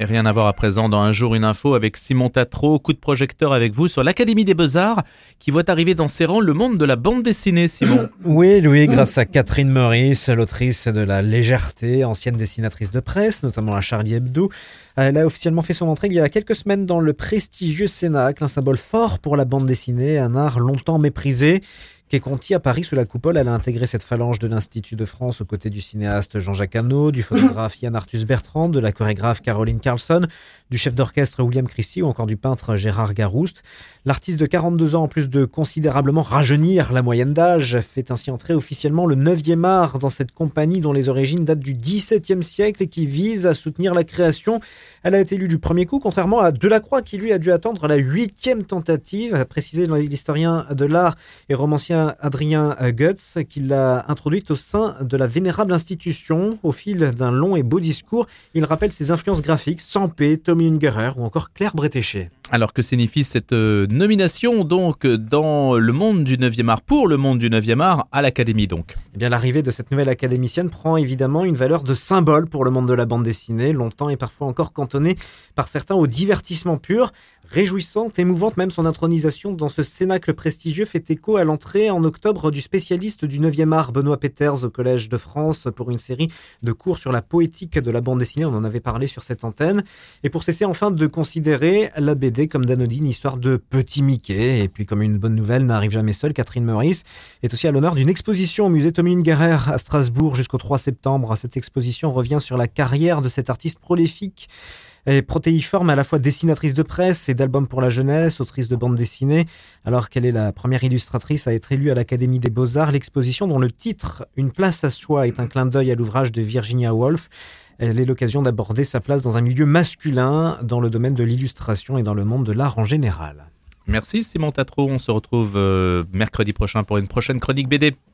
Et rien à voir à présent dans Un jour, une info avec Simon Tatreau. Coup de projecteur avec vous sur l'Académie des Beaux-Arts qui voit arriver dans ses rangs le monde de la bande dessinée, Simon. Oui, Louis, grâce à Catherine Meurisse, l'autrice de La Légèreté, ancienne dessinatrice de presse, notamment à Charlie Hebdo. Elle a officiellement fait son entrée il y a quelques semaines dans le prestigieux Cénacle, un symbole fort pour la bande dessinée, un art longtemps méprisé. Qu'est Conti à Paris sous la coupole, elle a intégré cette phalange de l'Institut de France aux côtés du cinéaste Jean-Jacques Annaud, du photographe Yann Arthus-Bertrand, de la chorégraphe Caroline Carlson, du chef d'orchestre William Christie ou encore du peintre Gérard Garouste. L'artiste de 42 ans, en plus de considérablement rajeunir la moyenne d'âge, fait ainsi entrer officiellement le 9e art dans cette compagnie dont les origines datent du XVIIe siècle et qui vise à soutenir la création. Elle a été élue du premier coup, contrairement à Delacroix qui lui a dû attendre la 8e tentative, a précisé l'historien de l'art et romancier Adrien Götz, qui l'a introduite au sein de la vénérable institution. Au fil d'un long et beau discours, il rappelle ses influences graphiques, Sempé, Tomi Ungerer ou encore Claire Bretécher. Alors que signifie cette nomination donc dans le monde du 9e art, pour le monde du 9e art à l'Académie donc? Eh bien, l'arrivée de cette nouvelle académicienne prend évidemment une valeur de symbole pour le monde de la bande dessinée, longtemps et parfois encore cantonné par certains au divertissement pur. Réjouissante, émouvante même, son intronisation dans ce cénacle prestigieux fait écho à l'entrée en octobre du spécialiste du 9e art Benoît Peters au Collège de France pour une série de cours sur la poétique de la bande dessinée. On en avait parlé sur cette antenne. Et pour cesser enfin de considérer la BD comme d'anodine histoire de petit Mickey. Et puis, comme une bonne nouvelle n'arrive jamais seule, Catherine Meurisse est aussi à l'honneur d'une exposition au musée Tomi Ungerer à Strasbourg jusqu'au 3 septembre. Cette exposition revient sur la carrière de cet artiste prolifique et protéiforme, à la fois dessinatrice de presse et d'albums pour la jeunesse, autrice de bande dessinée. Alors qu'elle est la première illustratrice à être élue à l'Académie des Beaux-Arts, l'exposition dont le titre « Une place à soi » est un clin d'œil à l'ouvrage de Virginia Woolf. Elle est l'occasion d'aborder sa place dans un milieu masculin, dans le domaine de l'illustration et dans le monde de l'art en général. Merci Simon Tatreau, on se retrouve mercredi prochain pour une prochaine chronique BD.